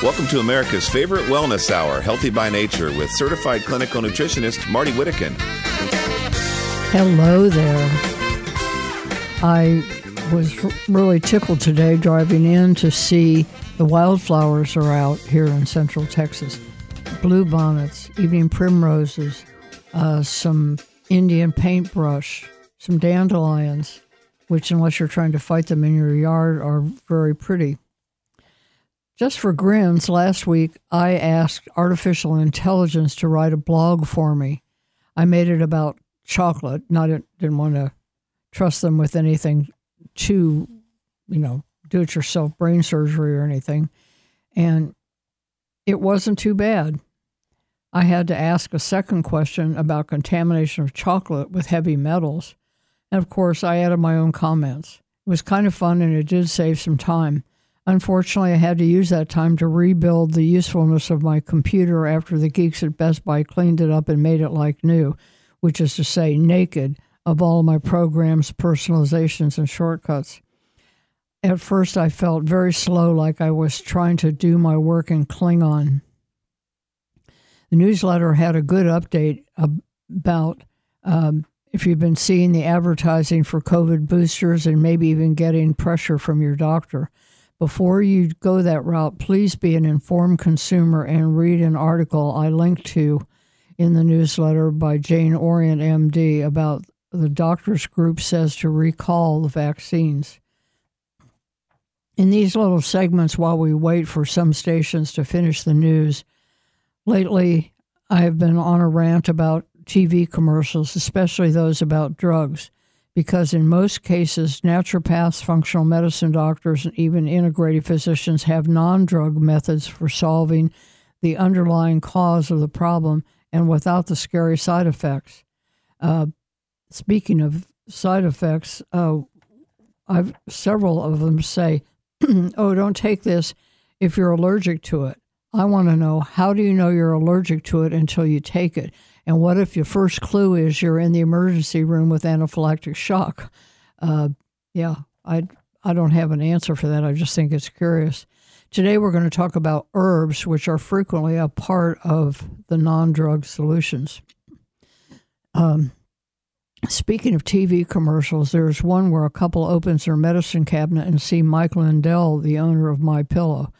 Welcome to America's favorite wellness hour, Healthy by Nature, with certified clinical nutritionist Marty Whittekin. Hello there. I was really tickled today driving in to see the wildflowers are out here in central Texas. Bluebonnets, evening primroses, some Indian paintbrush, some dandelions, which unless you're trying to fight them in your yard are very pretty. Just for grins, last week I asked artificial intelligence to write a blog for me. I made it about chocolate. Didn't want to trust them with anything too, do-it-yourself brain surgery or anything. And it wasn't too bad. I had to ask a second question about contamination of chocolate with heavy metals. And, of course, I added my own comments. It was kind of fun, and it did save some time. Unfortunately, I had to use that time to rebuild the usefulness of my computer after the geeks at Best Buy cleaned it up and made it like new, which is to say naked, of all my programs, personalizations, and shortcuts. At first, I felt very slow, like I was trying to do my work in Klingon. The newsletter had a good update about if you've been seeing the advertising for COVID boosters and maybe even getting pressure from your doctor. Before you go that route, please be an informed consumer and read an article I linked to in the newsletter by Jane Orient, MD, about the doctor's group says to recall the vaccines. In these little segments, while we wait for some stations to finish the news, lately I've been on a rant about TV commercials, especially those about drugs. Because in most cases, naturopaths, functional medicine doctors, and even integrative physicians have non-drug methods for solving the underlying cause of the problem and without the scary side effects. Speaking of side effects, I've several of them say, oh, don't take this if you're allergic to it. I want to know, how do you know you're allergic to it until you take it? And what if your first clue is you're in the emergency room with anaphylactic shock? I don't have an answer for that. I just think it's curious. Today we're going to talk about herbs, which are frequently a part of the non-drug solutions. Speaking of TV commercials, there's one where a couple opens their medicine cabinet and see Mike Lindell, the owner of MyPillow.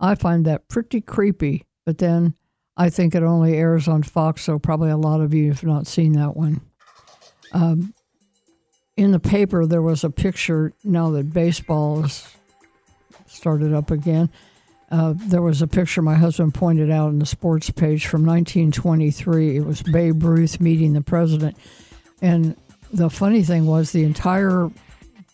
I find that pretty creepy, but then I think it only airs on Fox, so probably a lot of you have not seen that one. In the paper, there was a picture, now that baseball has started up again, there was a picture my husband pointed out in the sports page from 1923. It was Babe Ruth meeting the president. And the funny thing was the entire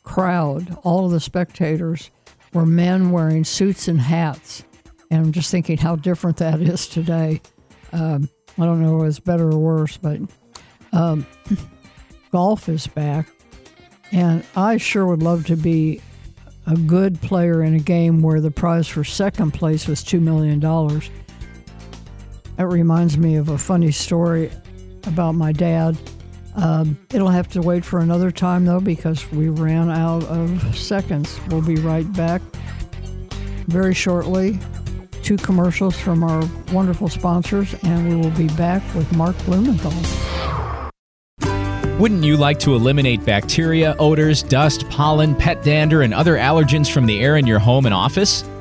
crowd, all of the spectators, were men wearing suits and hats. And I'm just thinking how different that is today. I don't know if it's better or worse, but golf is back. And I sure would love to be a good player in a game where the prize for second place was $2 million. That reminds me of a funny story about my dad. It'll have to wait for another time, though, because we ran out of seconds. We'll be right back very shortly. Two commercials from our wonderful sponsors, and we will be back with Mark Blumenthal. Wouldn't you like to eliminate bacteria, odors, dust, pollen, pet dander, and other allergens from the air in your home and office?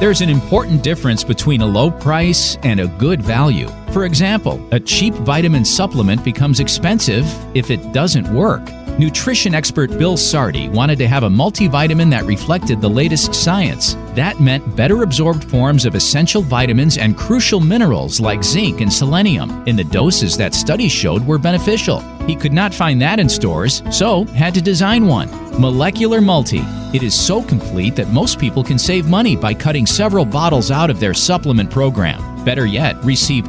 There's an important difference between a low price and a good value. For example, a cheap vitamin supplement becomes expensive if it doesn't work. Nutrition expert Bill Sardi wanted to have a multivitamin that reflected the latest science. That meant better absorbed forms of essential vitamins and crucial minerals like zinc and selenium in the doses that studies showed were beneficial. He could not find that in stores, so had to design one. Molecular Multi. It is so complete that most people can save money by cutting several bottles out of their supplement program. Better yet, receive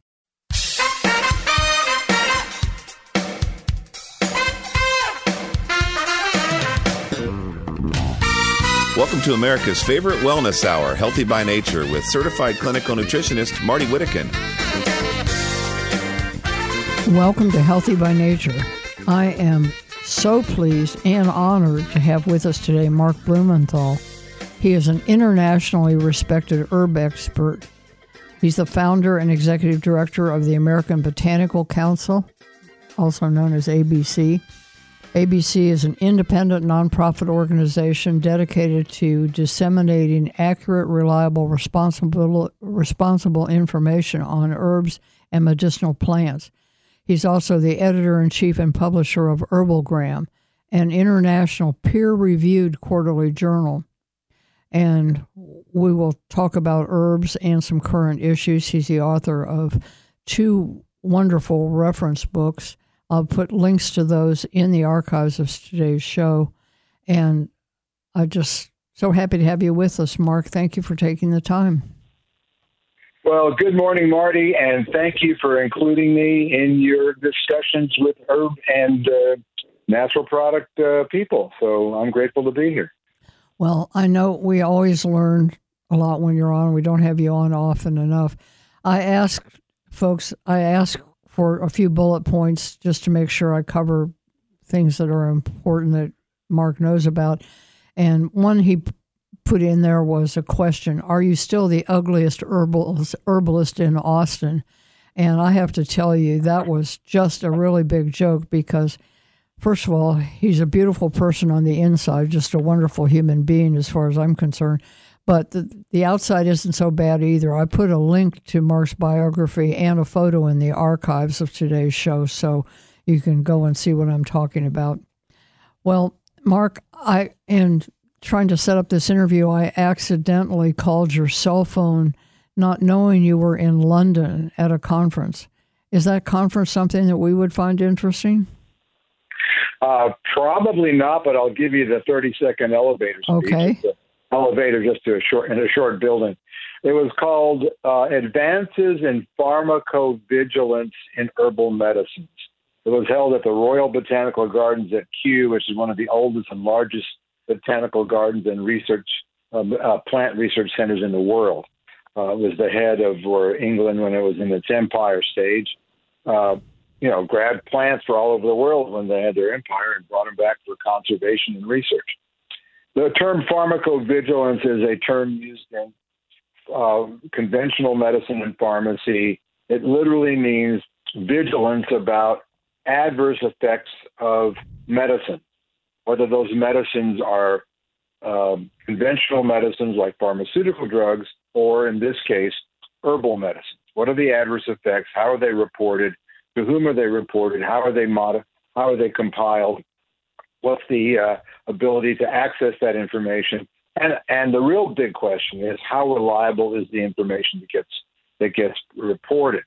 Welcome to America's favorite wellness hour, Healthy by Nature, with certified clinical nutritionist Marty Whittekin. Welcome to Healthy by Nature. I am so pleased and honored to have with us today Mark Blumenthal. He is an internationally respected herb expert. He's the founder and executive director of the American Botanical Council, also known as ABC. ABC is an independent nonprofit organization dedicated to disseminating accurate, reliable, responsible information on herbs and medicinal plants. He's also the editor-in-chief and publisher of HerbalGram, an international peer-reviewed quarterly journal. And we will talk about herbs and some current issues. He's the author of 2 wonderful reference books. I'll put links to those in the archives of today's show. And I'm just so happy to have you with us, Mark. Thank you for taking the time. Well, good morning, Marty, and thank you for including me in your discussions with herb and natural product people. So I'm grateful to be here. Well, I know we always learn a lot when you're on. We don't have you on often enough. I ask for a few bullet points just to make sure I cover things that are important that Mark knows about. And one he put in there was a question: are you still the ugliest herbalist in Austin? And I have to tell you, that was just a really big joke because, first of all, he's a beautiful person on the inside, just a wonderful human being as far as I'm concerned. But the outside isn't so bad either. I put a link to Mark's biography and a photo in the archives of today's show, so you can go and see what I'm talking about. Well, Mark, in trying to set up this interview, I accidentally called your cell phone, not knowing you were in London at a conference. Is that conference something that we would find interesting? Probably not, but I'll give you the 30-second elevator speech. Okay. Elevator just to a short building. It was called Advances in Pharmacovigilance in Herbal Medicines. It was held at the Royal Botanical Gardens at Kew, which is one of the oldest and largest botanical gardens and research plant research centers in the world. It was the head of England when it was in its empire stage. Grabbed plants from all over the world when they had their empire and brought them back for conservation and research. The term pharmacovigilance is a term used in conventional medicine and pharmacy. It literally means vigilance about adverse effects of medicine, whether those medicines are conventional medicines like pharmaceutical drugs or, in this case, herbal medicines. What are the adverse effects? How are they reported? To whom are they reported? How are they How are they compiled? What's the ability to access that information? And the real big question is, how reliable is the information that gets reported?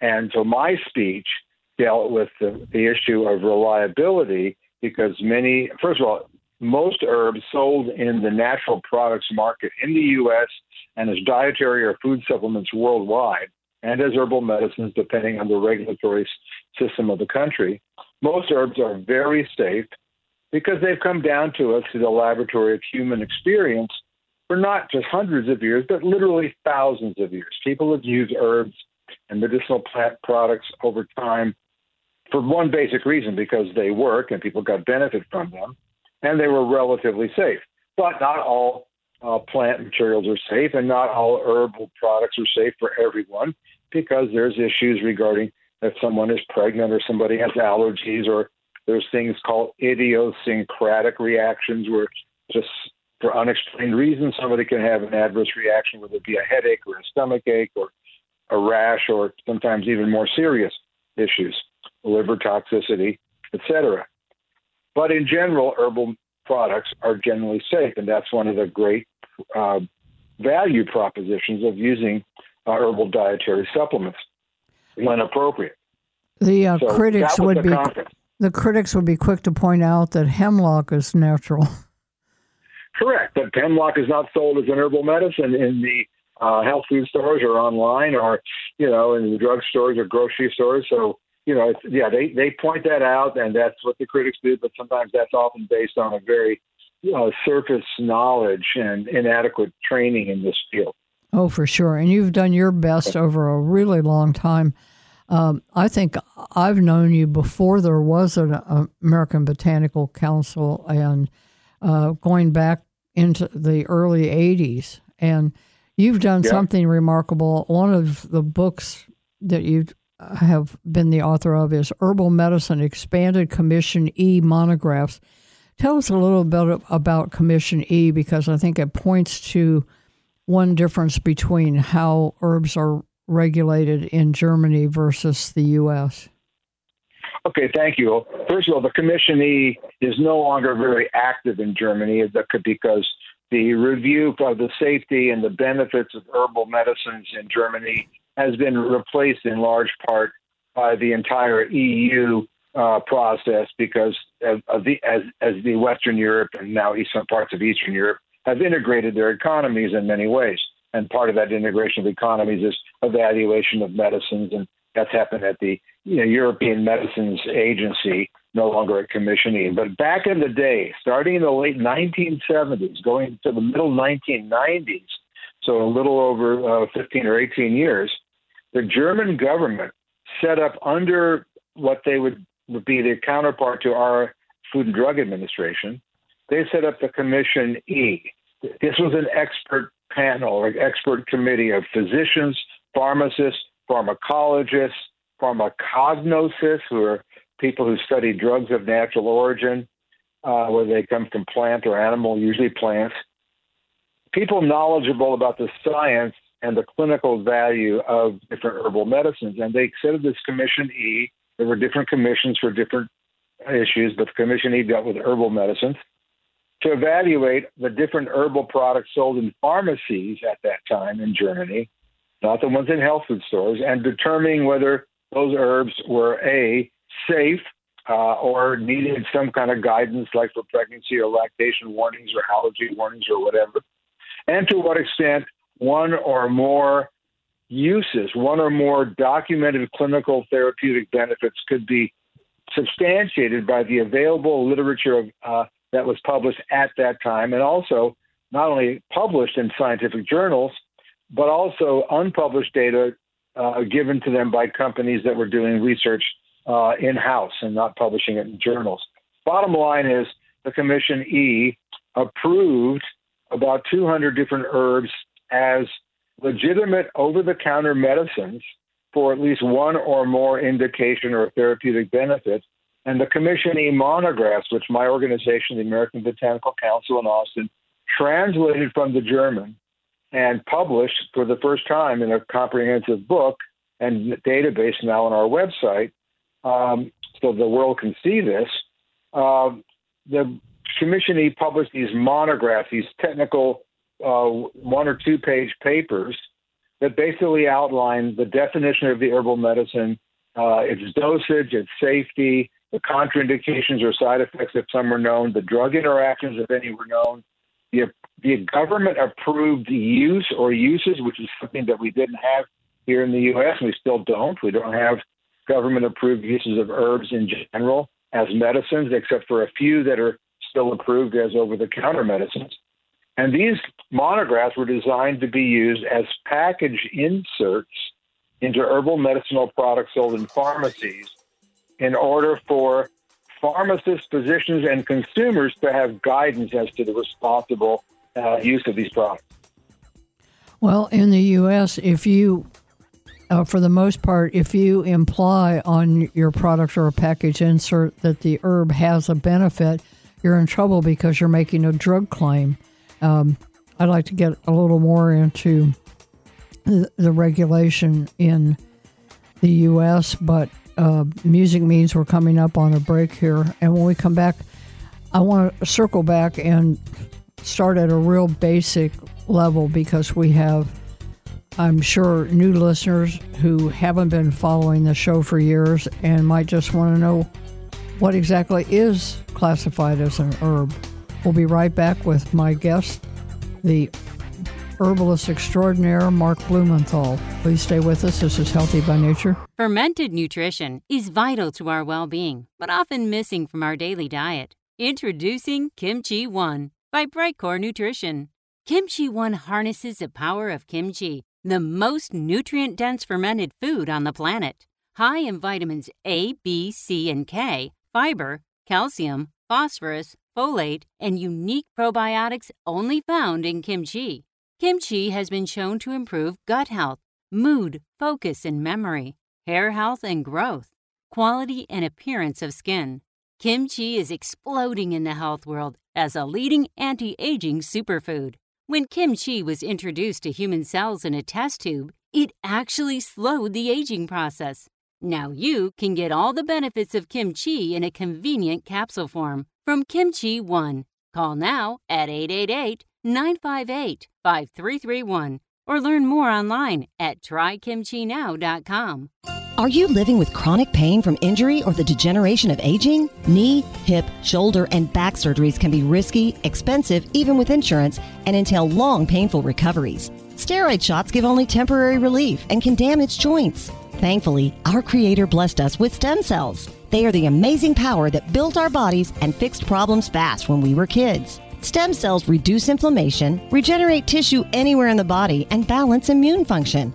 And so my speech dealt with the issue of reliability because most herbs sold in the natural products market in the U.S. and as dietary or food supplements worldwide and as herbal medicines, depending on the regulatory system of the country, most herbs are very safe, because they've come down to us through the laboratory of human experience for not just hundreds of years, but literally thousands of years. People have used herbs and medicinal plant products over time for one basic reason, because they work and people got benefit from them, and they were relatively safe. But not all plant materials are safe, and not all herbal products are safe for everyone, because there's issues regarding that someone is pregnant or somebody has allergies, or there's things called idiosyncratic reactions where just for unexplained reasons, somebody can have an adverse reaction, whether it be a headache or a stomach ache or a rash, or sometimes even more serious issues, liver toxicity, etc. But in general, herbal products are generally safe, and that's one of the great value propositions of using herbal dietary supplements when appropriate. The critics would be quick to point out that hemlock is natural. Correct, but hemlock is not sold as an herbal medicine in the health food stores or online, or in the drug stores or grocery stores. So they point that out, and that's what the critics do. But sometimes that's often based on a very surface knowledge and inadequate training in this field. Oh, for sure. And you've done your best over a really long time. I think I've known you before there was an American Botanical Council, and going back into the early 80s. And you've done something remarkable. One of the books that you have been the author of is Herbal Medicine: Expanded Commission E Monographs. Tell us a little bit about Commission E, because I think it points to one difference between how herbs are regulated in Germany versus the U.S. Okay, thank you. First of all, the Commission E is no longer very active in Germany because the review of the safety and the benefits of herbal medicines in Germany has been replaced in large part by the entire EU process, because as the Western Europe and now some parts of Eastern Europe have integrated their economies in many ways. And part of that integration of economies is evaluation of medicines, and that's happened at the European Medicines Agency, no longer at Commission E. But back in the day, starting in the late 1970s, going to the middle 1990s, so a little over 15 or 18 years, the German government set up under what they would be the counterpart to our Food and Drug Administration. They set up the Commission E. This was an expert panel or expert committee of physicians, pharmacists, pharmacologists, pharmacognosists, who are people who study drugs of natural origin, whether they come from plant or animal, usually plants, people knowledgeable about the science and the clinical value of different herbal medicines. And they set up this Commission E. There were different commissions for different issues, but the Commission E dealt with herbal medicines, to evaluate the different herbal products sold in pharmacies at that time in Germany, not the ones in health food stores, and determining whether those herbs were, A, safe or needed some kind of guidance, like for pregnancy or lactation warnings or allergy warnings or whatever, and to what extent one or more uses, one or more documented clinical therapeutic benefits could be substantiated by the available literature that was published at that time, and also not only published in scientific journals, but also unpublished data given to them by companies that were doing research in-house and not publishing it in journals. Bottom line is the Commission E approved about 200 different herbs as legitimate over-the-counter medicines for at least one or more indication or therapeutic benefit. And the Commission E monographs, which my organization, the American Botanical Council in Austin, translated from the German and published for the first time in a comprehensive book and database now on our website, so the world can see this, the Commission E published these monographs, these technical one- or two-page papers that basically outline the definition of the herbal medicine, its dosage, its safety, the contraindications or side effects if some were known, the drug interactions if any were known, the government-approved use or uses, which is something that we didn't have here in the U.S., and we still don't. We don't have government-approved uses of herbs in general as medicines, except for a few that are still approved as over-the-counter medicines. And these monographs were designed to be used as package inserts into herbal medicinal products sold in pharmacies in order for pharmacists, physicians, and consumers to have guidance as to the responsible use of these products. Well, in the U.S., if you, for the most part, if you imply on your product or a package insert that the herb has a benefit, you're in trouble because you're making a drug claim. I'd like to get a little more into the regulation in the U.S., but music means we're coming up on a break here. And when we come back, I want to circle back and start at a real basic level because we have, I'm sure, new listeners who haven't been following the show for years and might just want to know what exactly is classified as an herb. We'll be right back with my guest, the herbalist extraordinaire, Mark Blumenthal. Please stay with us. This is Healthy by Nature. Fermented nutrition is vital to our well-being, but often missing from our daily diet. Introducing Kimchi One by Brightcore Nutrition. Kimchi One harnesses the power of kimchi, the most nutrient-dense fermented food on the planet. High in vitamins A, B, C, and K, fiber, calcium, phosphorus, folate, and unique probiotics only found in kimchi. Kimchi has been shown to improve gut health, mood, focus and memory, hair health and growth, quality and appearance of skin. Kimchi is exploding in the health world as a leading anti-aging superfood. When kimchi was introduced to human cells in a test tube, it actually slowed the aging process. Now you can get all the benefits of kimchi in a convenient capsule form from Kimchi One. Call now at 888-958-5331 or learn more online at trykimchinow.com. Are you living with chronic pain from injury or the degeneration of aging? Knee, hip, shoulder, and back surgeries can be risky, expensive, even with insurance, and entail long, painful recoveries. Steroid shots give only temporary relief and can damage joints. Thankfully, our Creator blessed us with stem cells. They are the amazing power that built our bodies and fixed problems fast when we were kids. Stem cells reduce inflammation, regenerate tissue anywhere in the body, and balance immune function.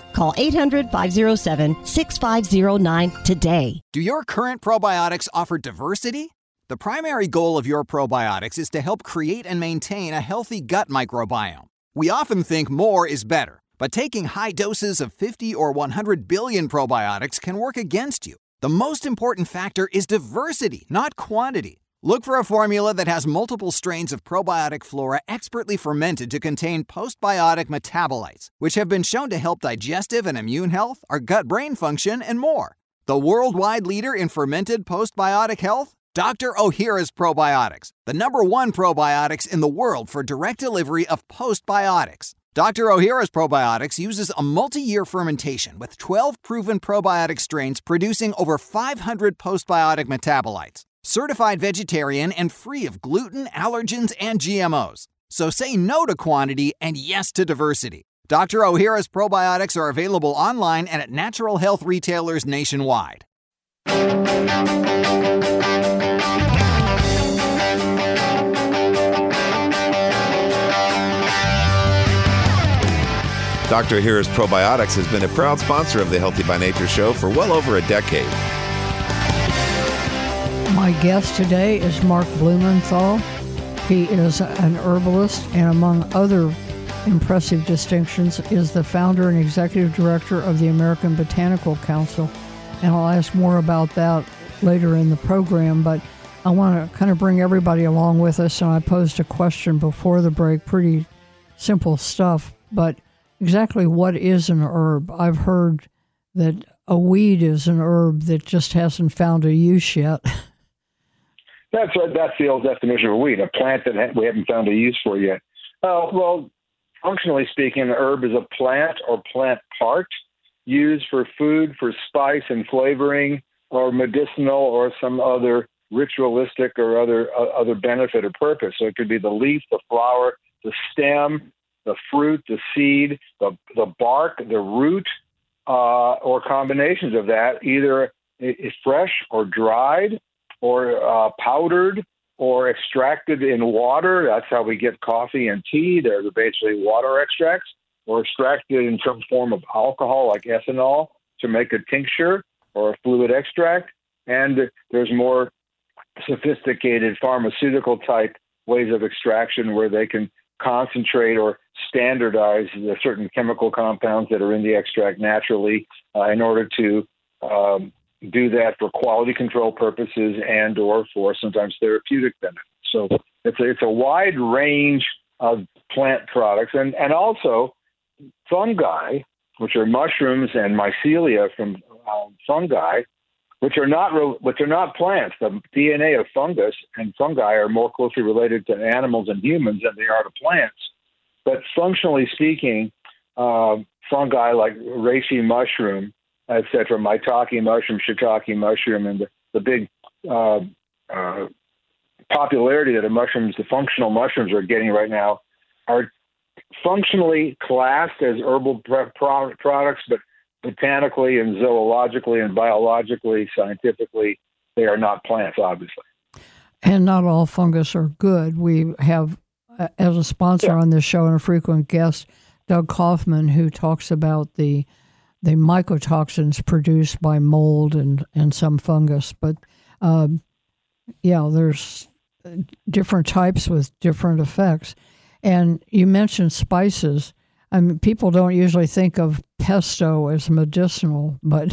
Call 800-507-6509 today. Do your current probiotics offer diversity? The primary goal of your probiotics is to help create and maintain a healthy gut microbiome. We often think more is better, but taking high doses of 50 or 100 billion probiotics can work against you. The most important factor is diversity, not quantity. Look for a formula that has multiple strains of probiotic flora expertly fermented to contain postbiotic metabolites, which have been shown to help digestive and immune health, our gut-brain function, and more. The worldwide leader in fermented postbiotic health? Dr. Ohhira's Probiotics, the #1 probiotics in the world for direct delivery of postbiotics. Dr. Ohhira's Probiotics uses a multi-year fermentation with 12 proven probiotic strains producing over 500 postbiotic metabolites. Certified vegetarian and free of gluten, allergens, and GMOs. So say no to quantity and yes to diversity. Dr. Ohhira's Probiotics are available online and at natural health retailers nationwide. Dr. Ohhira's Probiotics has been a proud sponsor of the Healthy by Nature show for well over a decade. My guest today is Mark Blumenthal. He is an herbalist and, among other impressive distinctions, is the founder and executive director of the American Botanical Council. And I'll ask more about that later in the program, but I want to kind of bring everybody along with us. And I posed a question before the break, pretty simple stuff, but exactly what is an herb? I've heard that a weed is an herb that just hasn't found a use yet. That's the old definition of a weed, a plant that we haven't found a use for yet. Well, functionally speaking, an herb is a plant or plant part used for food, for spice and flavoring, or medicinal, or some other ritualistic or other benefit or purpose. So it could be the leaf, the flower, the stem, the fruit, the seed, the bark, the root, or combinations of that, either fresh or dried or powdered or extracted in water. That's how we get coffee and tea. They're basically water extracts, or extracted in some form of alcohol like ethanol to make a tincture or a fluid extract. And there's more sophisticated pharmaceutical type ways of extraction where they can concentrate or standardize the certain chemical compounds that are in the extract naturally in order to do that for quality control purposes and or for sometimes therapeutic benefits. So it's a wide range of plant products, and also fungi, which are mushrooms and mycelia from fungi, which are not plants. The DNA of fungus and fungi are more closely related to animals and humans than they are to plants. But functionally speaking, fungi like reishi mushroom, et cetera, maitake mushroom, shiitake mushroom, and the big popularity that the functional mushrooms are getting right now, are functionally classed as herbal products, but botanically and zoologically and biologically, scientifically, they are not plants, obviously. And not all fungus are good. We have, as a sponsor on this show and a frequent guest, Doug Kaufman, who talks about the mycotoxins produced by mold and some fungus. But, there's different types with different effects. And you mentioned spices. I mean, people don't usually think of pesto as medicinal, but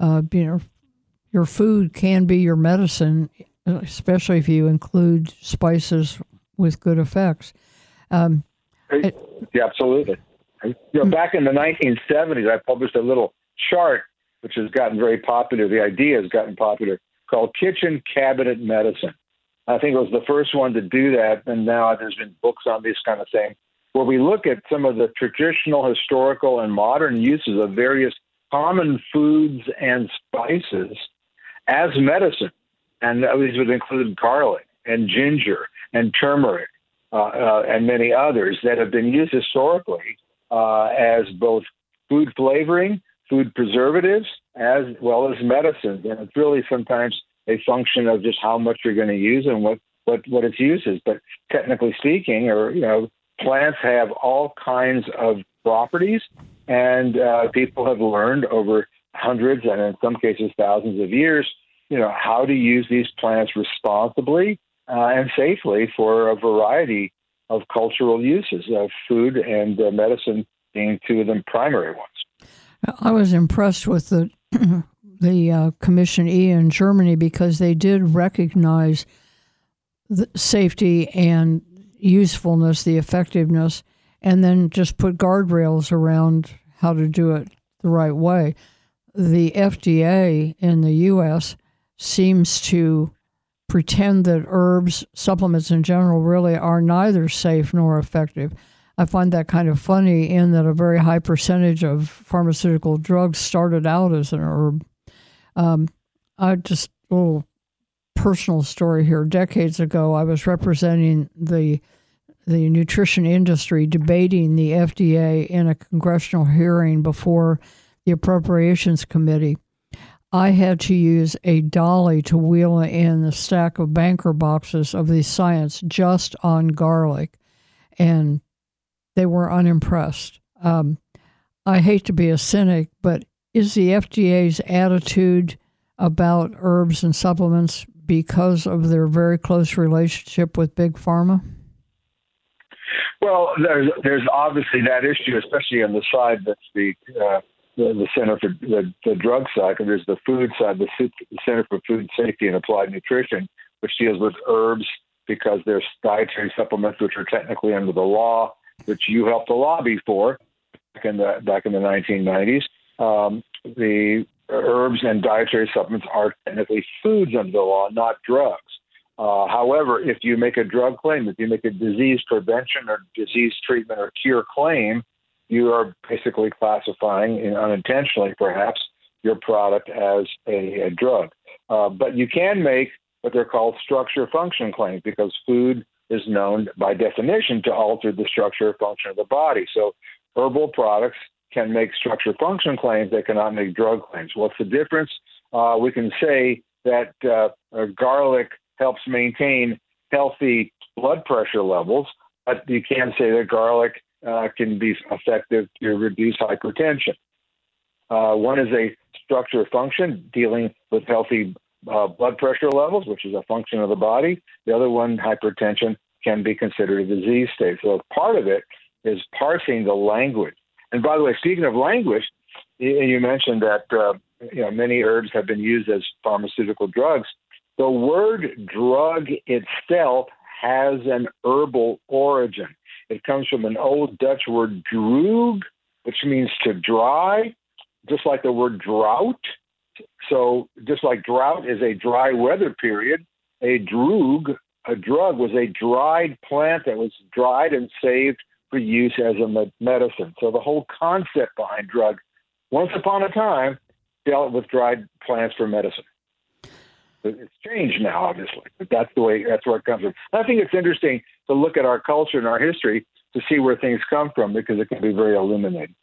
your food can be your medicine, especially if you include spices with good effects. Absolutely. Back in the 1970s, I published a little chart, which has gotten very popular. The idea has gotten popular, called Kitchen Cabinet Medicine. I think it was the first one to do that, and now there's been books on these kind of things, where we look at some of the traditional, historical, and modern uses of various common foods and spices as medicine. And these would include garlic and ginger and turmeric and many others that have been used historically as both food flavoring, food preservatives, as well as medicine. And it's really sometimes a function of just how much you're going to use and what its use is. But technically speaking, plants have all kinds of properties, and people have learned over hundreds and in some cases thousands of years, how to use these plants responsibly and safely for a variety of cultural uses, of food and medicine being two of the primary ones. I was impressed with the Commission E in Germany because they did recognize the safety and usefulness, the effectiveness, and then just put guardrails around how to do it the right way. The FDA in the U.S. seems to pretend that herbs, supplements in general, really are neither safe nor effective. I find that kind of funny in that a very high percentage of pharmaceutical drugs started out as an herb. I just a little personal story here. Decades ago, I was representing the nutrition industry debating the FDA in a congressional hearing before the Appropriations Committee. I had to use a dolly to wheel in the stack of banker boxes of the science just on garlic, and they were unimpressed. I hate to be a cynic, but is the FDA's attitude about herbs and supplements because of their very close relationship with Big Pharma? Well, there's obviously that issue, especially on the side that's the Center for the Drug Side, and there's the food side, the Center for Food Safety and Applied Nutrition, which deals with herbs because there's dietary supplements which are technically under the law, which you helped to lobby for back in the 1990s. The herbs and dietary supplements are technically foods under the law, not drugs. However, if you make a drug claim, if you make a disease prevention or disease treatment or cure claim, you are basically classifying, unintentionally perhaps, your product as a drug. But you can make what they're called structure-function claims, because food is known by definition to alter the structure or function of the body. So herbal products can make structure-function claims. They cannot make drug claims. What's the difference? We can say that garlic helps maintain healthy blood pressure levels, but you can say that garlic can be effective to reduce hypertension. One is a structure function dealing with healthy blood pressure levels, which is a function of the body. The other one, hypertension, can be considered a disease state. So part of it is parsing the language. And by the way, speaking of language, you mentioned that many herbs have been used as pharmaceutical drugs. The word drug itself has an herbal origin. It comes from an old Dutch word droog, which means to dry, just like the word drought. So just like drought is a dry weather period, a droog, a drug, was a dried plant that was dried and saved for use as a medicine. So the whole concept behind drug, once upon a time, dealt with dried plants for medicine. It's changed now, obviously, but that's where it comes from. I think it's interesting to look at our culture and our history to see where things come from, because it can be very illuminating.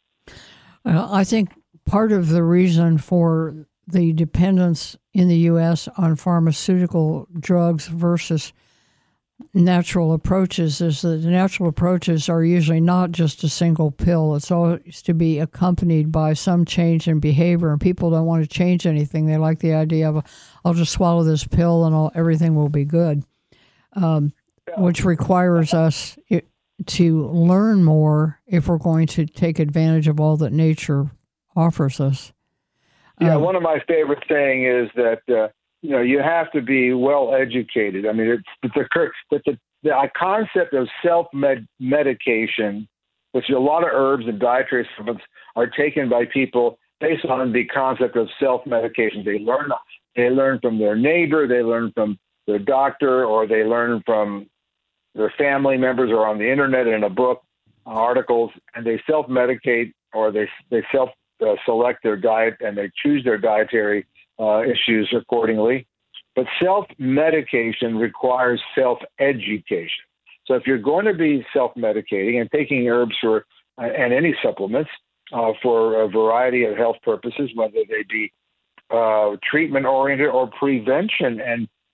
I think part of the reason for the dependence in the U.S. on pharmaceutical drugs versus natural approaches is that the natural approaches are usually not just a single pill. It's always to be accompanied by some change in behavior, and people don't want to change anything. They like the idea of, I'll just swallow this pill and everything will be good, which requires us to learn more if we're going to take advantage of all that nature offers us. One of my favorite sayings is that you have to be well-educated. I mean, the concept of self-medication, which a lot of herbs and dietary supplements are taken by people based on the concept of self-medication. They learn from their neighbor, they learn from their doctor, or they learn from their family members or on the internet in a book, articles, and they self-medicate, or they self-select their diet, and they choose their dietary issues accordingly. But self-medication requires self-education. So if you're going to be self-medicating and taking herbs and any supplements for a variety of health purposes, whether they be treatment-oriented or prevention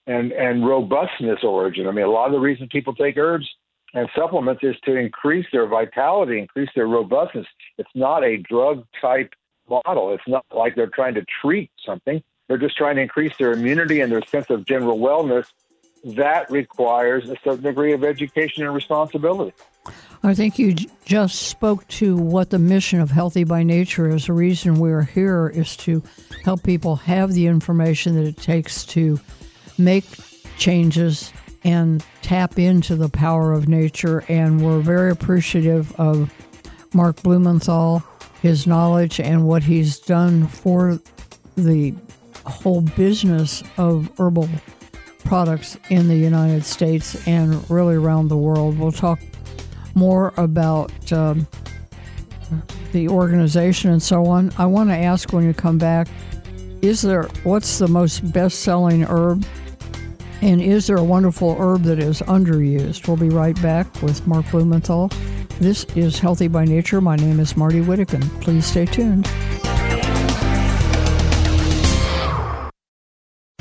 and robustness origin. I mean, a lot of the reason people take herbs and supplements is to increase their vitality, increase their robustness. It's not a drug-type model. It's not like they're trying to treat something. They're just trying to increase their immunity and their sense of general wellness. That requires a certain degree of education and responsibility. I think you just spoke to what the mission of Healthy by Nature is. The reason we're here is to help people have the information that it takes to make changes and tap into the power of nature. And we're very appreciative of Mark Blumenthal, his knowledge, and what he's done for the whole business of herbal products in the United States and really around the world. We'll talk more about the organization and so on. I want to ask, when you come back, what's the most best-selling herb, and is there a wonderful herb that is underused? We'll be right back with Mark Blumenthal. This is Healthy by Nature. My name is Marty Whittekin. Please stay tuned.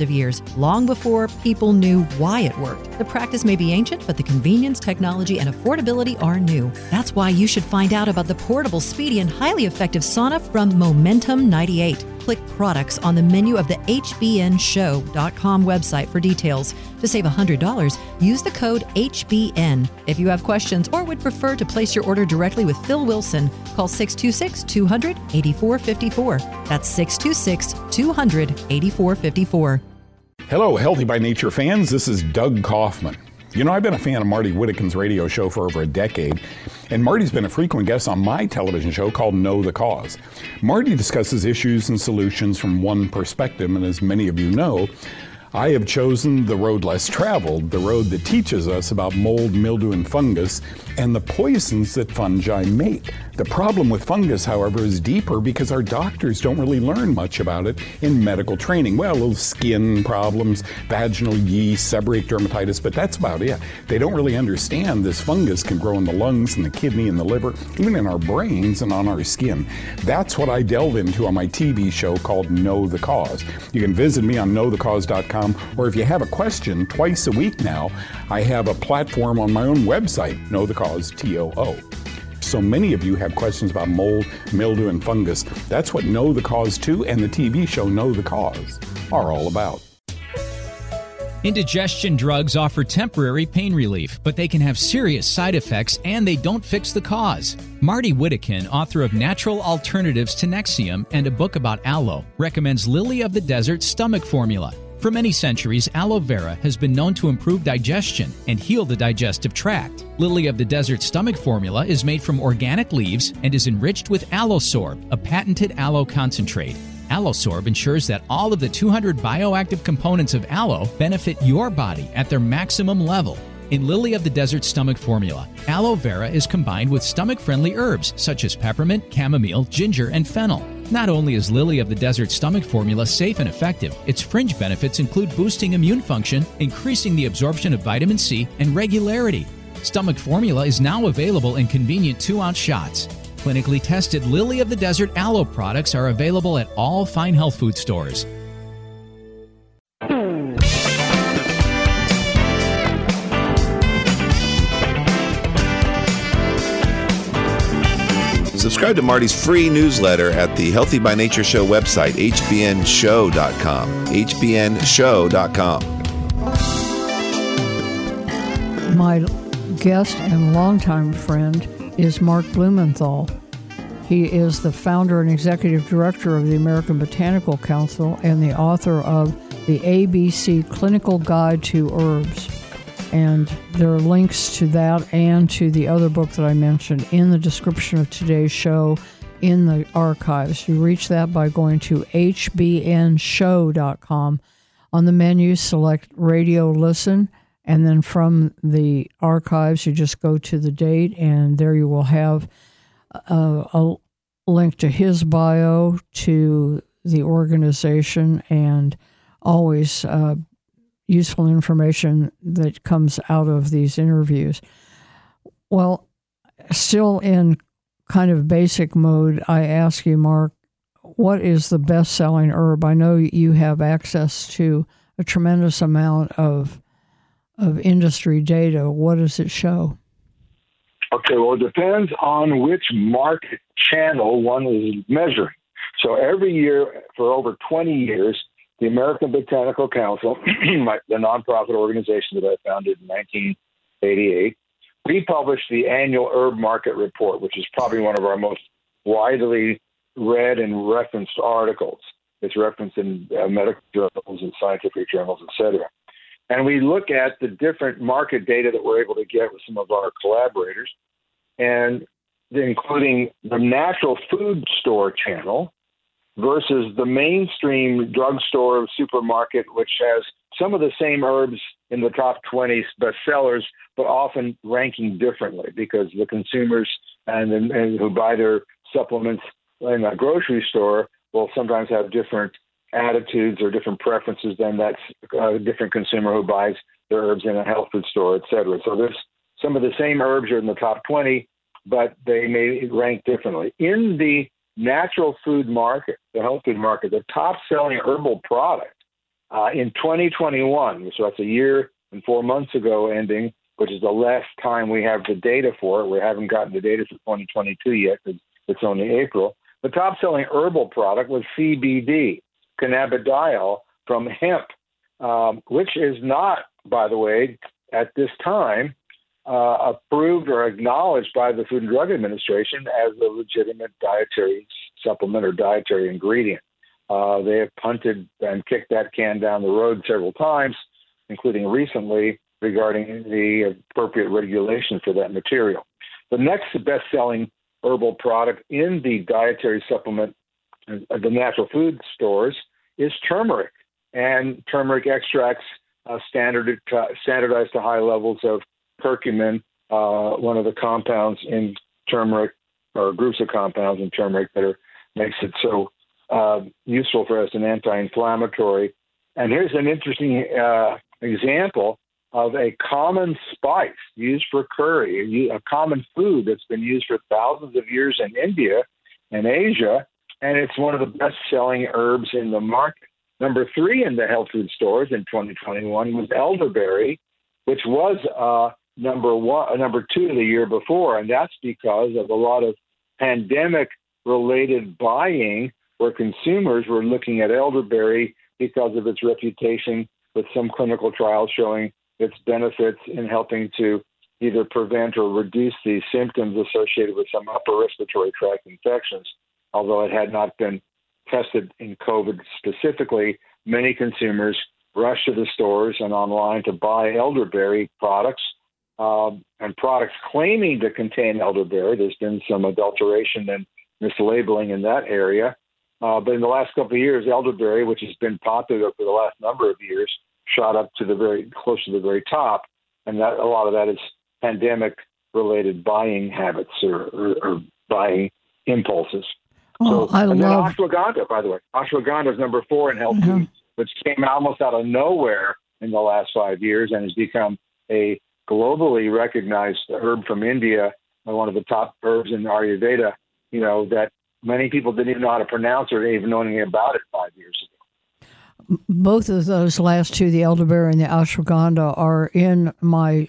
of years, long before people knew why it worked. The practice may be ancient, but the convenience, technology, and affordability are new. That's why you should find out about the portable, speedy, and highly effective sauna from Momentum 98. click products on the menu of the hbnshow.com website for details. To save $100, use the code HBN. If you have questions or would prefer to place your order directly with Phil Wilson, call 626-200-8454. That's 626-200-8454. Hello, Healthy by Nature fans. This is Doug Kaufman. You know, I've been a fan of Marty Whittekin's radio show for over a decade, and Marty's been a frequent guest on my television show called Know the Cause. Marty discusses issues and solutions from one perspective, and as many of you know, I have chosen the road less traveled, the road that teaches us about mold, mildew, and fungus, and the poisons that fungi make. The problem with fungus, however, is deeper because our doctors don't really learn much about it in medical training. Well, little skin problems, vaginal yeast, seborrheic dermatitis, but that's about it. They don't really understand this fungus can grow in the lungs and the kidney and the liver, even in our brains and on our skin. That's what I delve into on my TV show called Know the Cause. You can visit me on knowthecause.com. Or if you have a question, twice a week now, I have a platform on my own website, Know the Cause, TOO. So many of you have questions about mold, mildew, and fungus. That's what Know the Cause 2 and the TV show Know the Cause are all about. Indigestion drugs offer temporary pain relief, but they can have serious side effects and they don't fix the cause. Marty Whittekin, author of Natural Alternatives to Nexium and a book about aloe, recommends Lily of the Desert stomach formula. For many centuries, aloe vera has been known to improve digestion and heal the digestive tract. Lily of the Desert stomach formula is made from organic leaves and is enriched with Allosorb, a patented aloe concentrate. Allosorb ensures that all of the 200 bioactive components of aloe benefit your body at their maximum level. In Lily of the Desert stomach formula, aloe vera is combined with stomach-friendly herbs such as peppermint, chamomile, ginger, and fennel. Not only is Lily of the Desert stomach formula safe and effective, its fringe benefits include boosting immune function, increasing the absorption of vitamin C, and regularity. Stomach formula is now available in convenient 2-ounce shots. Clinically tested Lily of the Desert aloe products are available at all fine health food stores. Subscribe to Marty's free newsletter at the Healthy by Nature Show website, hbnshow.com, hbnshow.com. My guest and longtime friend is Mark Blumenthal. He is the founder and executive director of the American Botanical Council and the author of The ABC Clinical Guide to Herbs. And there are links to that and to the other book that I mentioned in the description of today's show in the archives. You reach that by going to hbnshow.com. On the menu, select Radio Listen, and then from the archives, you just go to the date, and there you will have a link to his bio, to the organization, and always useful information that comes out of these interviews. Well, still in kind of basic mode, I ask you, Mark, what is the best-selling herb? I know you have access to a tremendous amount of industry data. What does it show? Okay, well, it depends on which market channel one is measuring. So every year for over 20 years, the American Botanical Council, the nonprofit organization that I founded in 1988, we published the annual Herb Market Report, which is probably one of our most widely read and referenced articles. It's referenced in medical journals and scientific journals, et cetera. And we look at the different market data that we're able to get with some of our collaborators, and including the natural food store channel versus the mainstream drugstore supermarket, which has some of the same herbs in the top 20 bestsellers, but often ranking differently because the consumers and who buy their supplements in a grocery store will sometimes have different attitudes or different preferences than that different consumer who buys their herbs in a health food store, et cetera. So there's some of the same herbs are in the top 20, but they may rank differently. In the natural food market, the health food market, the top-selling herbal product in 2021, so that's a year and 4 months ago ending, which is the last time we have the data for it. We haven't gotten the data for 2022 yet because it's only April. The top-selling herbal product was CBD, cannabidiol from hemp, which is not, by the way, at this time, approved or acknowledged by the Food and Drug Administration as a legitimate dietary supplement or dietary ingredient. They have punted and kicked that can down the road several times, including recently regarding the appropriate regulation for that material. The next best-selling herbal product in the dietary supplement at the natural food stores is turmeric, and turmeric extracts standardized to high levels of curcumin, one of the compounds in turmeric, or groups of compounds in turmeric that makes it so useful for us as an anti-inflammatory. And here's an interesting example of a common spice used for curry, a common food that's been used for thousands of years in India and Asia, and it's one of the best-selling herbs in the market. Number three in the health food stores in 2021 was elderberry, which was number two the year before, and that's because of a lot of pandemic-related buying where consumers were looking at elderberry because of its reputation, with some clinical trials showing its benefits in helping to either prevent or reduce the symptoms associated with some upper respiratory tract infections. Although it had not been tested in COVID specifically, many consumers rushed to the stores and online to buy elderberry products, and products claiming to contain elderberry. There's been some adulteration and mislabeling in that area. But in the last couple of years, elderberry, which has been popular for the last number of years, shot up to the very close to the very top. And that a lot of that is pandemic-related buying habits or buying impulses. Oh, so, then ashwagandha, by the way. Ashwagandha is number four in health food, which came almost out of nowhere in the last 5 years and has become a globally recognized herb from India, one of the top herbs in Ayurveda, you know, that many people didn't even know how to pronounce or even know anything about it 5 years ago. Both of those last two, the elderberry and the ashwagandha, are in my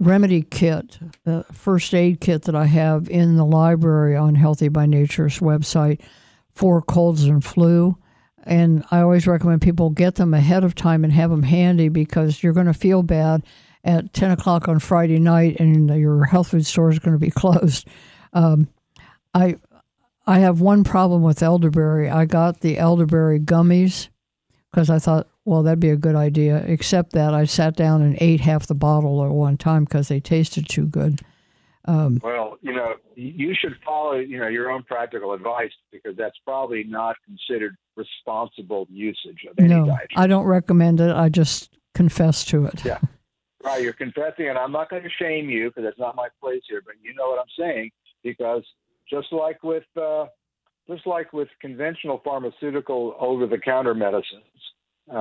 remedy kit, the first aid kit that I have in the library on Healthy by Nature's website for colds and flu. And I always recommend people get them ahead of time and have them handy, because you're going to feel bad at 10 o'clock on Friday night and your health food store is going to be closed. I have one problem with elderberry. I got the elderberry gummies because I thought, well, that'd be a good idea, except that I sat down and ate half the bottle at one time because they tasted too good. Well, you know, you should follow, you know, your own practical advice, because that's probably not considered responsible usage of any diet. I don't recommend it. I just confess to it. Yeah, right. You're confessing, and I'm not going to shame you because that's not my place here. But you know what I'm saying, because just like with conventional pharmaceutical over-the-counter medicines,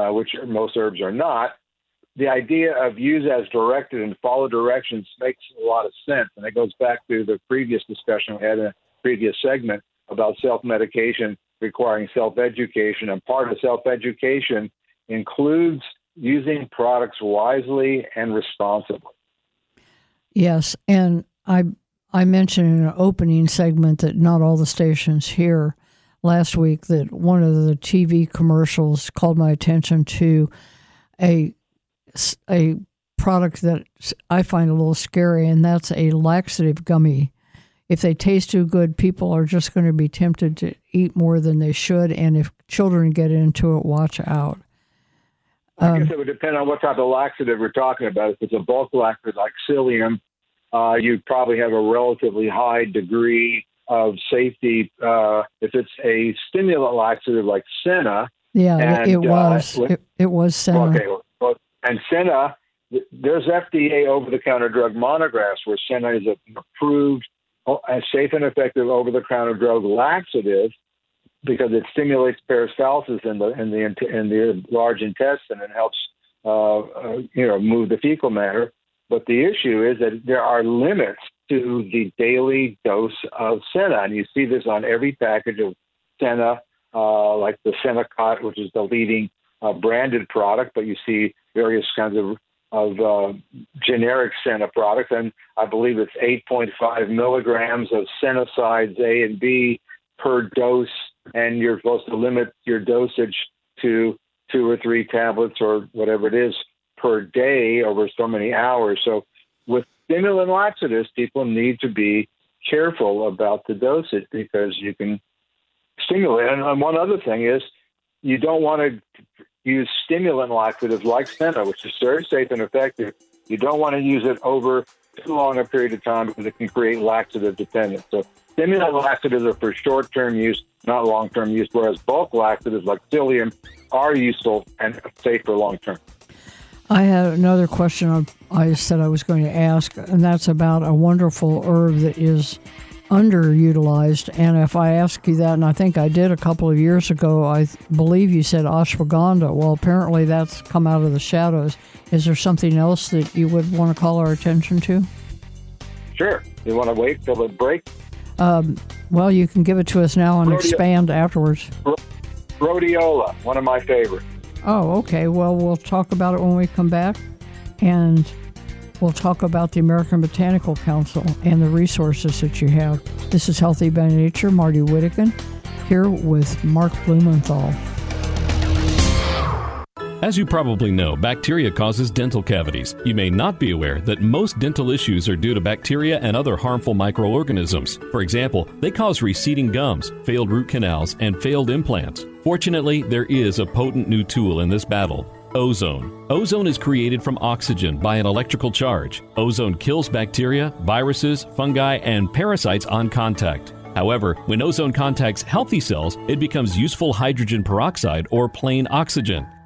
which most herbs are not, the idea of use as directed and follow directions makes a lot of sense. And it goes back to the previous discussion we had in a previous segment about self-medication requiring self-education. And part of self-education includes using products wisely and responsibly. Yes, and I mentioned in an opening segment that not all the stations here last week that one of the TV commercials called my attention to a product that I find a little scary, and that's a laxative gummy. If they taste too good, people are just going to be tempted to eat more than they should, and if children get into it, watch out. I guess it would depend on what type of laxative we're talking about. If it's a bulk laxative like psyllium, you probably have a relatively high degree of safety. If it's a stimulant laxative like senna. Yeah, and, it was senna. Okay, well, and senna, there's FDA over-the-counter drug monographs where senna is an approved, safe and effective over-the-counter drug laxative because it stimulates peristalsis in the large intestine and helps move the fecal matter. But the issue is that there are limits to the daily dose of senna. And you see this on every package of senna, like the Sennacot, which is the leading branded product. But you see various kinds of generic senna products. And I believe it's 8.5 milligrams of sennosides A and B per dose, and you're supposed to limit your dosage to 2 or 3 tablets or whatever it is per day over so many hours. So with stimulant laxatives, people need to be careful about the dosage because you can stimulate. And one other thing is you don't want to use stimulant laxatives like senna, which is very safe and effective. You don't want to use it over too long a period of time because it can create laxative dependence. So stimulant laxatives are for short-term use, not long-term use, whereas bulk laxatives like psyllium are useful and safe for long-term. I had another question I said I was going to ask, and that's about a wonderful herb that is underutilized. And if I ask you that, and I think I did a couple of years ago, I believe you said ashwagandha. Well, apparently that's come out of the shadows. Is there something else that you would want to call our attention to? Sure. You want to wait till the break? Well, you can give it to us now and expand afterwards. Rhodiola, one of my favorites. Oh, okay. Well, we'll talk about it when we come back, and we'll talk about the American Botanical Council and the resources that you have. This is Healthy by Nature, Marty Whittekin, here with Mark Blumenthal. As you probably know, bacteria causes dental cavities. You may not be aware that most dental issues are due to bacteria and other harmful microorganisms. For example, they cause receding gums, failed root canals, and failed implants. Fortunately, there is a potent new tool in this battle: ozone. Ozone is created from oxygen by an electrical charge. Ozone kills bacteria, viruses, fungi, and parasites on contact. However, when ozone contacts healthy cells, it becomes useful hydrogen peroxide or plain oxygen.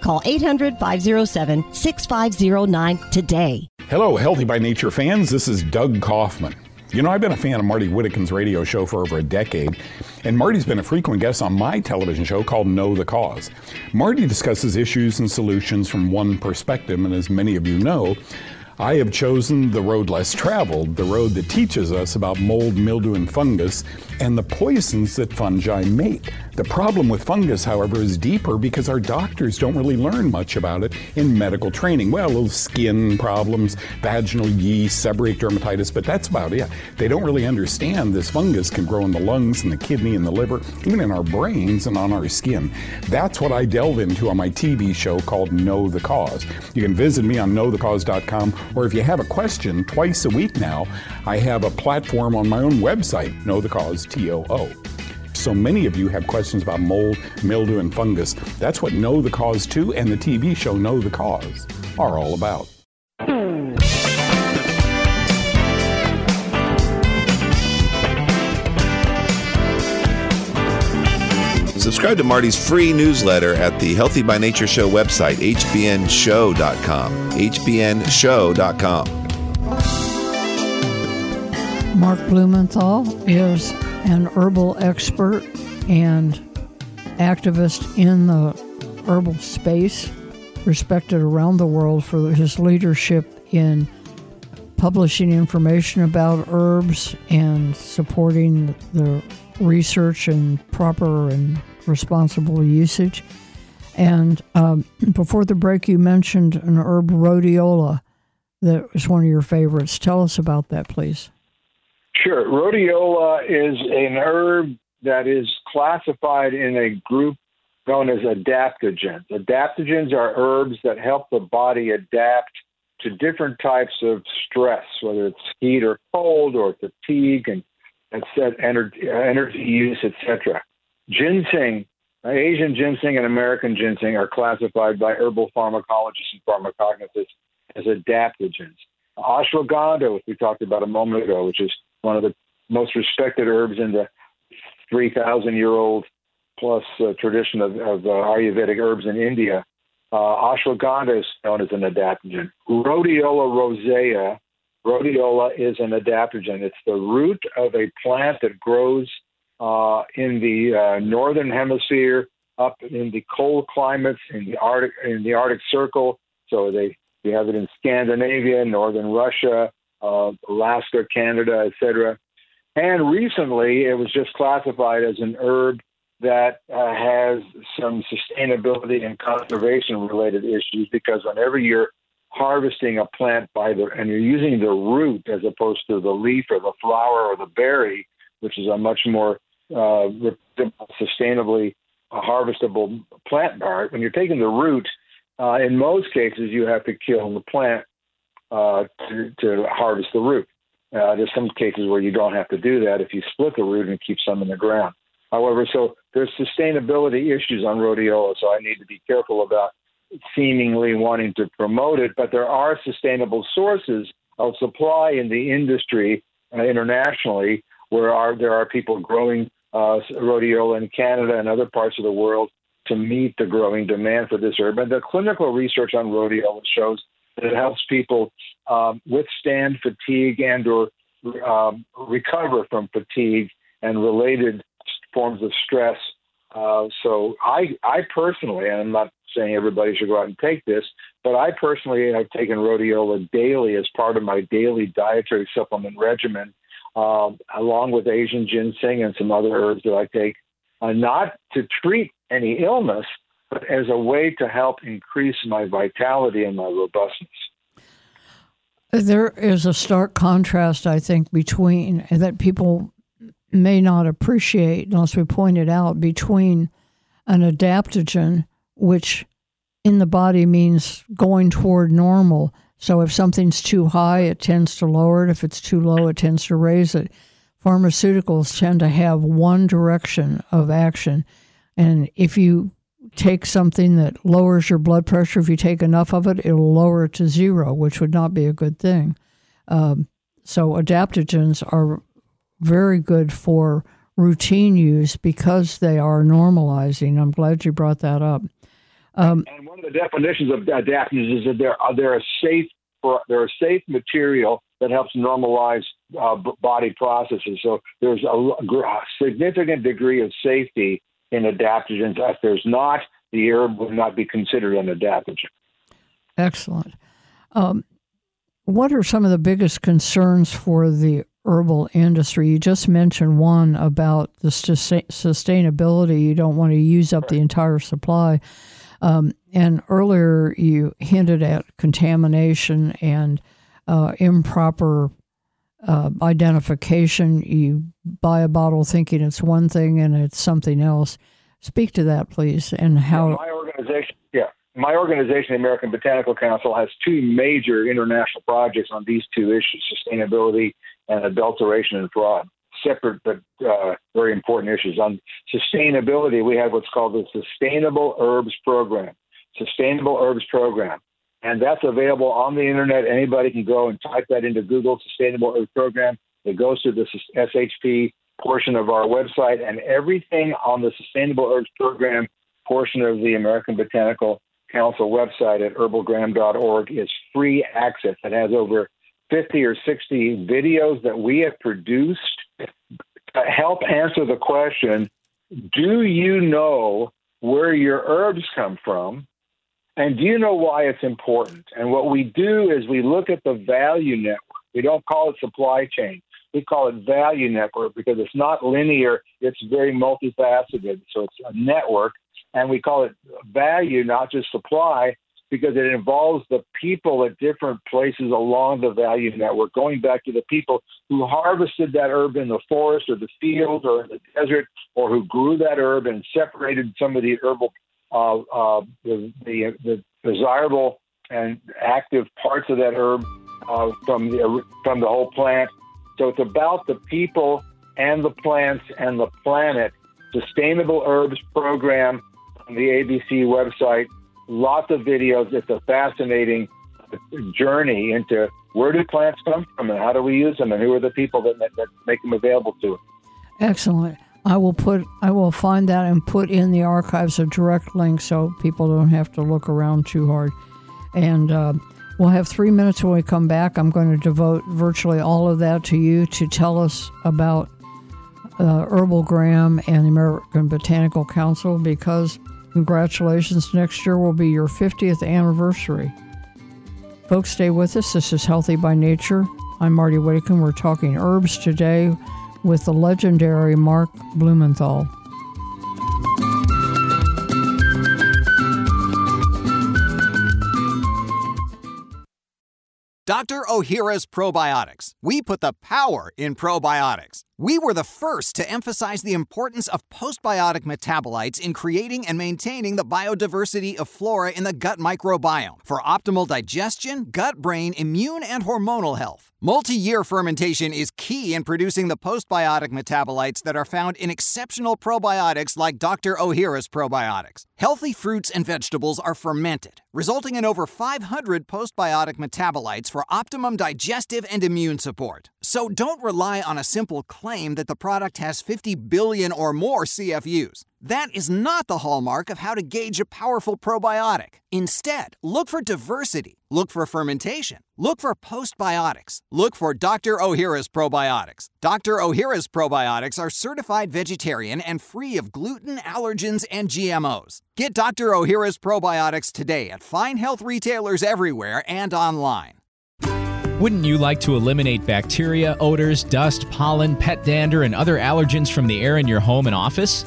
Call 800-507-6509 today. Hello, Healthy by Nature fans. This is Doug Kaufman. You know, I've been a fan of Marty Whittekin's radio show for over a decade, and Marty's been a frequent guest on my television show called Know the Cause. Marty discusses issues and solutions from one perspective, and as many of you know, I have chosen the road less traveled, the road that teaches us about mold, mildew, and fungus, and the poisons that fungi make. The problem with fungus, however, is deeper because our doctors don't really learn much about it in medical training. Well, skin problems, vaginal yeast, seborrheic dermatitis, but that's about it. They don't really understand this fungus can grow in the lungs and the kidney and the liver, even in our brains and on our skin. That's what I delve into on my TV show called Know the Cause. You can visit me on knowthecause.com. Or if you have a question, twice a week now, I have a platform on my own website, Know the Cause, TOO. So many of you have questions about mold, mildew, and fungus. That's what Know the Cause 2 and the TV show Know the Cause are all about. Subscribe to Marty's free newsletter at the Healthy by Nature Show website, hbnshow.com, hbnshow.com. Mark Blumenthal is an herbal expert and activist in the herbal space, respected around the world for his leadership in publishing information about herbs and supporting the research and proper and responsible usage. And before the break, you mentioned an herb, rhodiola, that was one of your favorites. Tell us about that, please. Sure. Rhodiola is an herb that is classified in a group known as adaptogens. Adaptogens are herbs that help the body adapt to different types of stress, whether it's heat or cold or fatigue and energy use, etc. Ginseng, Asian ginseng and American ginseng are classified by herbal pharmacologists and pharmacognosist as adaptogens. Ashwagandha, which we talked about a moment ago, which is one of the most respected herbs in the 3,000-year-old plus tradition of Ayurvedic herbs in India. Ashwagandha is known as an adaptogen. Rhodiola rosea. Rhodiola is an adaptogen. It's the root of a plant that grows in the northern hemisphere, up in the cold climates, in the Arctic Circle. So we have it in Scandinavia, northern Russia, Alaska, Canada, etc. And recently, it was just classified as an herb that has some sustainability and conservation-related issues, because whenever you're harvesting a plant and you're using the root as opposed to the leaf or the flower or the berry, which is a much more sustainably harvestable plant part, when you're taking the root, in most cases you have to kill the plant to harvest the root. There's some cases where you don't have to do that if you split the root and keep some in the ground. However, so there's sustainability issues on rhodiola, so I need to be careful about seemingly wanting to promote it. But there are sustainable sources of supply in the industry internationally, where there are people growing rhodiola in Canada and other parts of the world to meet the growing demand for this herb. And the clinical research on rhodiola shows that it helps people withstand fatigue and or recover from fatigue and related forms of stress. So I personally, and I'm not saying everybody should go out and take this, but I personally have taken rhodiola daily as part of my daily dietary supplement regimen, along with Asian ginseng and some other herbs that I take, not to treat any illness, but as a way to help increase my vitality and my robustness. There is a stark contrast, I think, between that people may not appreciate, unless we point it out, between an adaptogen, which in the body means going toward normal. So if something's too high, it tends to lower it. If it's too low, it tends to raise it. Pharmaceuticals tend to have one direction of action. And if you take something that lowers your blood pressure, if you take enough of it, it'll lower it to zero, which would not be a good thing. So adaptogens are very good for routine use because they are normalizing. I'm glad you brought that up. And one of the definitions of adaptogens is that they're a safe material that helps normalize body processes. So there's a significant degree of safety in adaptogens. If there's not, the herb would not be considered an adaptogen. Excellent. What are some of the biggest concerns for the herbal industry? You just mentioned one about the sustainability. You don't want to use up the entire supply. And earlier you hinted at contamination and improper identification. You buy a bottle thinking it's one thing and it's something else. Speak to that, please, and how... My organization, the American Botanical Council, has two major international projects on these two issues, sustainability and adulteration and fraud, separate but very important issues. On sustainability, we have what's called the Sustainable Herbs Program, and that's available on the internet. Anybody can go and type that into Google, Sustainable Herbs Program. It goes to the SHP portion of our website, and everything on the Sustainable Herbs Program portion of the American Botanical Council website at HerbalGram.org is free access. It has over 50 or 60 videos that we have produced to help answer the question, do you know where your herbs come from? And do you know why it's important? And what we do is we look at the value network. We don't call it supply chain. We call it value network because it's not linear. It's very multifaceted. So it's a network. And we call it value, not just supply, because it involves the people at different places along the value network, going back to the people who harvested that herb in the forest or the field or the desert, or who grew that herb and separated some of the herbal, the desirable and active parts of that herb from the whole plant. So it's about the people and the plants and the planet. Sustainable Herbs Program on the ABC website. Lots of videos. It's a fascinating journey into where do plants come from and how do we use them and who are the people that make them available to us. Excellent. I will find that and put in the archives a direct link so people don't have to look around too hard. And we'll have 3 minutes when we come back. I'm going to devote virtually all of that to you to tell us about HerbalGram and the American Botanical Council, because congratulations, next year will be your 50th anniversary. Folks, stay with us. This is Healthy by Nature. I'm Marty Whittekin. We're talking herbs today with the legendary Mark Blumenthal. Dr. Ohhira's Probiotics. We put the power in probiotics. We were the first to emphasize the importance of postbiotic metabolites in creating and maintaining the biodiversity of flora in the gut microbiome for optimal digestion, gut, brain, immune, and hormonal health. Multi-year fermentation is key in producing the postbiotic metabolites that are found in exceptional probiotics like Dr. Ohhira's Probiotics. Healthy fruits and vegetables are fermented, resulting in over 500 postbiotic metabolites for optimum digestive and immune support. So don't rely on a simple claim that the product has 50 billion or more CFUs. That is not the hallmark of how to gauge a powerful probiotic. Instead, look for diversity, look for fermentation, look for postbiotics, look for Dr. Ohhira's Probiotics. Dr. Ohhira's Probiotics are certified vegetarian and free of gluten, allergens, and GMOs. Get Dr. Ohhira's Probiotics today at fine health retailers everywhere and online. Wouldn't you like to eliminate bacteria, odors, dust, pollen, pet dander, and other allergens from the air in your home and office?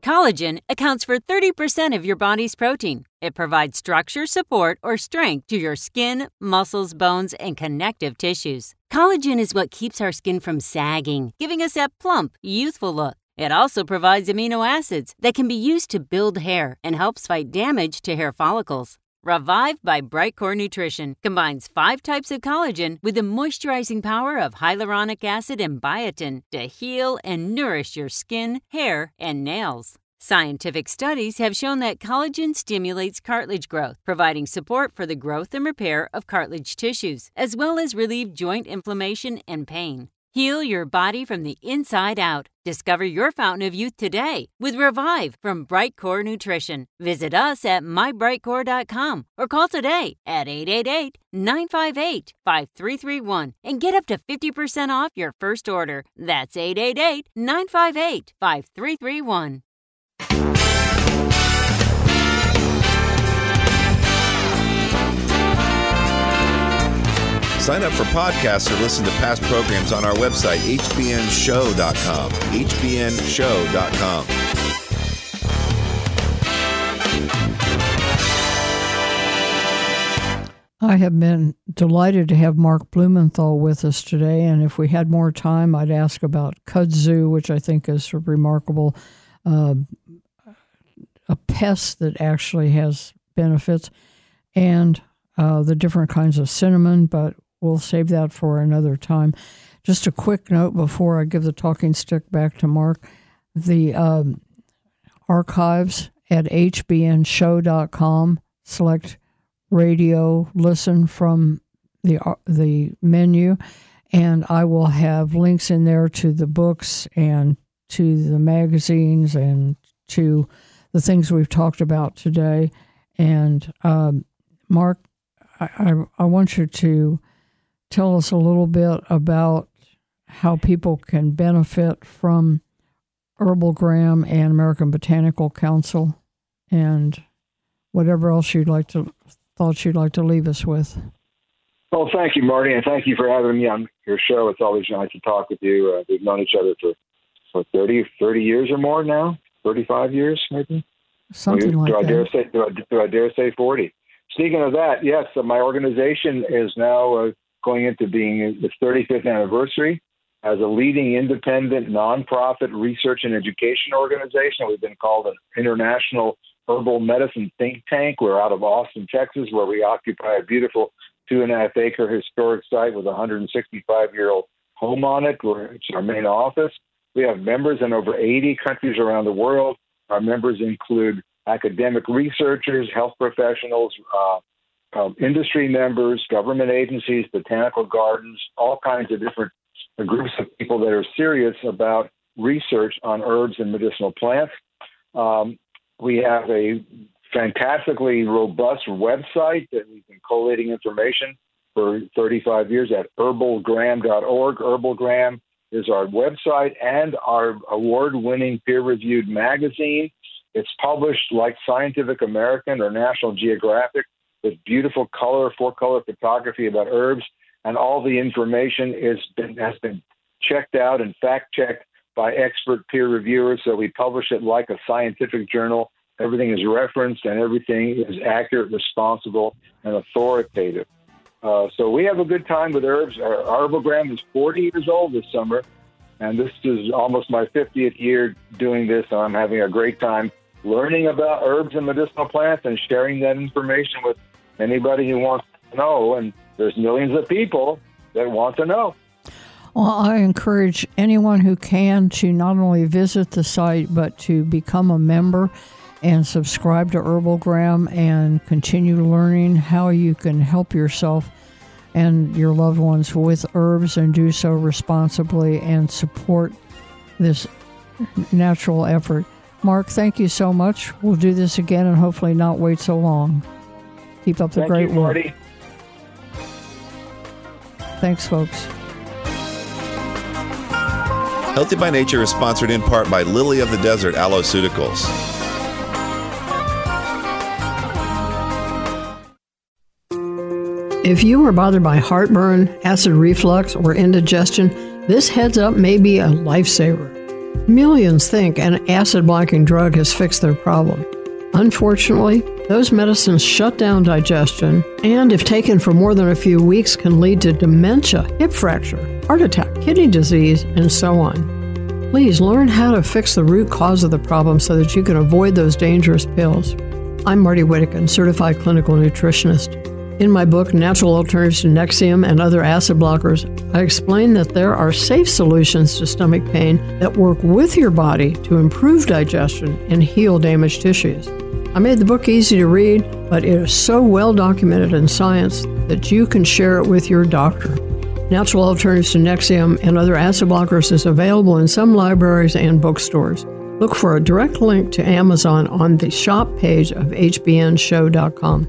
Collagen accounts for 30% of your body's protein. It provides structure, support, or strength to your skin, muscles, bones, and connective tissues. Collagen is what keeps our skin from sagging, giving us that plump, youthful look. It also provides amino acids that can be used to build hair and helps fight damage to hair follicles. Revive by Brightcore Nutrition combines 5 types of collagen with the moisturizing power of hyaluronic acid and biotin to heal and nourish your skin, hair, and nails. Scientific studies have shown that collagen stimulates cartilage growth, providing support for the growth and repair of cartilage tissues, as well as relieve joint inflammation and pain. Heal your body from the inside out. Discover your fountain of youth today with Revive from Brightcore Nutrition. Visit us at mybrightcore.com or call today at 888-958-5331 and get up to 50% off your first order. That's 888-958-5331. Sign up for podcasts or listen to past programs on our website, hbnshow.com, hbnshow.com. I have been delighted to have Mark Blumenthal with us today, and if we had more time, I'd ask about kudzu, which I think is a remarkable, a pest that actually has benefits, and the different kinds of cinnamon, but we'll save that for another time. Just a quick note before I give the talking stick back to Mark. The archives at hbnshow.com, select radio, listen from the menu, and I will have links in there to the books and to the magazines and to the things we've talked about today. And Mark, I want you to tell us a little bit about how people can benefit from HerbalGram and American Botanical Council and whatever else you'd like to leave us with. Well, thank you, Marty, and thank you for having me on your show. It's always nice to talk with you. We've known each other for 30 years or more now, 35 years maybe? Something like that. Do I dare say 40? Speaking of that, yes, my organization is now going into being its 35th anniversary as a leading independent nonprofit research and education organization. We've been called an international herbal medicine think tank. We're out of Austin, Texas, where we occupy a beautiful 2.5-acre historic site with a 165-year-old home on it, which is our main office. We have members in over 80 countries around the world. Our members include academic researchers, health professionals, industry members, government agencies, botanical gardens, all kinds of different groups of people that are serious about research on herbs and medicinal plants. We have a fantastically robust website that we've been collating information for 35 years at herbalgram.org. HerbalGram is our website and our award-winning peer-reviewed magazine. It's published like Scientific American or National Geographic with beautiful color, four-color photography about herbs, and all the information has been checked out and fact-checked by expert peer reviewers, so we publish it like a scientific journal. Everything is referenced and everything is accurate, responsible, and authoritative. So we have a good time with herbs. Our HerbalGram is 40 years old this summer, and this is almost my 50th year doing this, and I'm having a great time learning about herbs and medicinal plants and sharing that information with anybody who wants to know, and there's millions of people that want to know. Well, I encourage anyone who can to not only visit the site, but to become a member and subscribe to HerbalGram and continue learning how you can help yourself and your loved ones with herbs and do so responsibly and support this natural effort. Mark, thank you so much. We'll do this again and hopefully not wait so long. Keep up the great work. Thank you, Marty. Thanks, folks. Healthy by Nature is sponsored in part by Lily of the Desert Alloceuticals. If you are bothered by heartburn, acid reflux, or indigestion, this heads up may be a lifesaver. Millions think an acid-blocking drug has fixed their problem. Unfortunately, those medicines shut down digestion and, if taken for more than a few weeks, can lead to dementia, hip fracture, heart attack, kidney disease, and so on. Please learn how to fix the root cause of the problem so that you can avoid those dangerous pills. I'm Marty Whittekin, Certified Clinical Nutritionist. In my book, Natural Alternatives to Nexium and Other Acid Blockers, I explain that there are safe solutions to stomach pain that work with your body to improve digestion and heal damaged tissues. I made the book easy to read, but it is so well documented in science that you can share it with your doctor. Natural Alternatives to Nexium and Other Acid Blockers is available in some libraries and bookstores. Look for a direct link to Amazon on the shop page of hbnshow.com.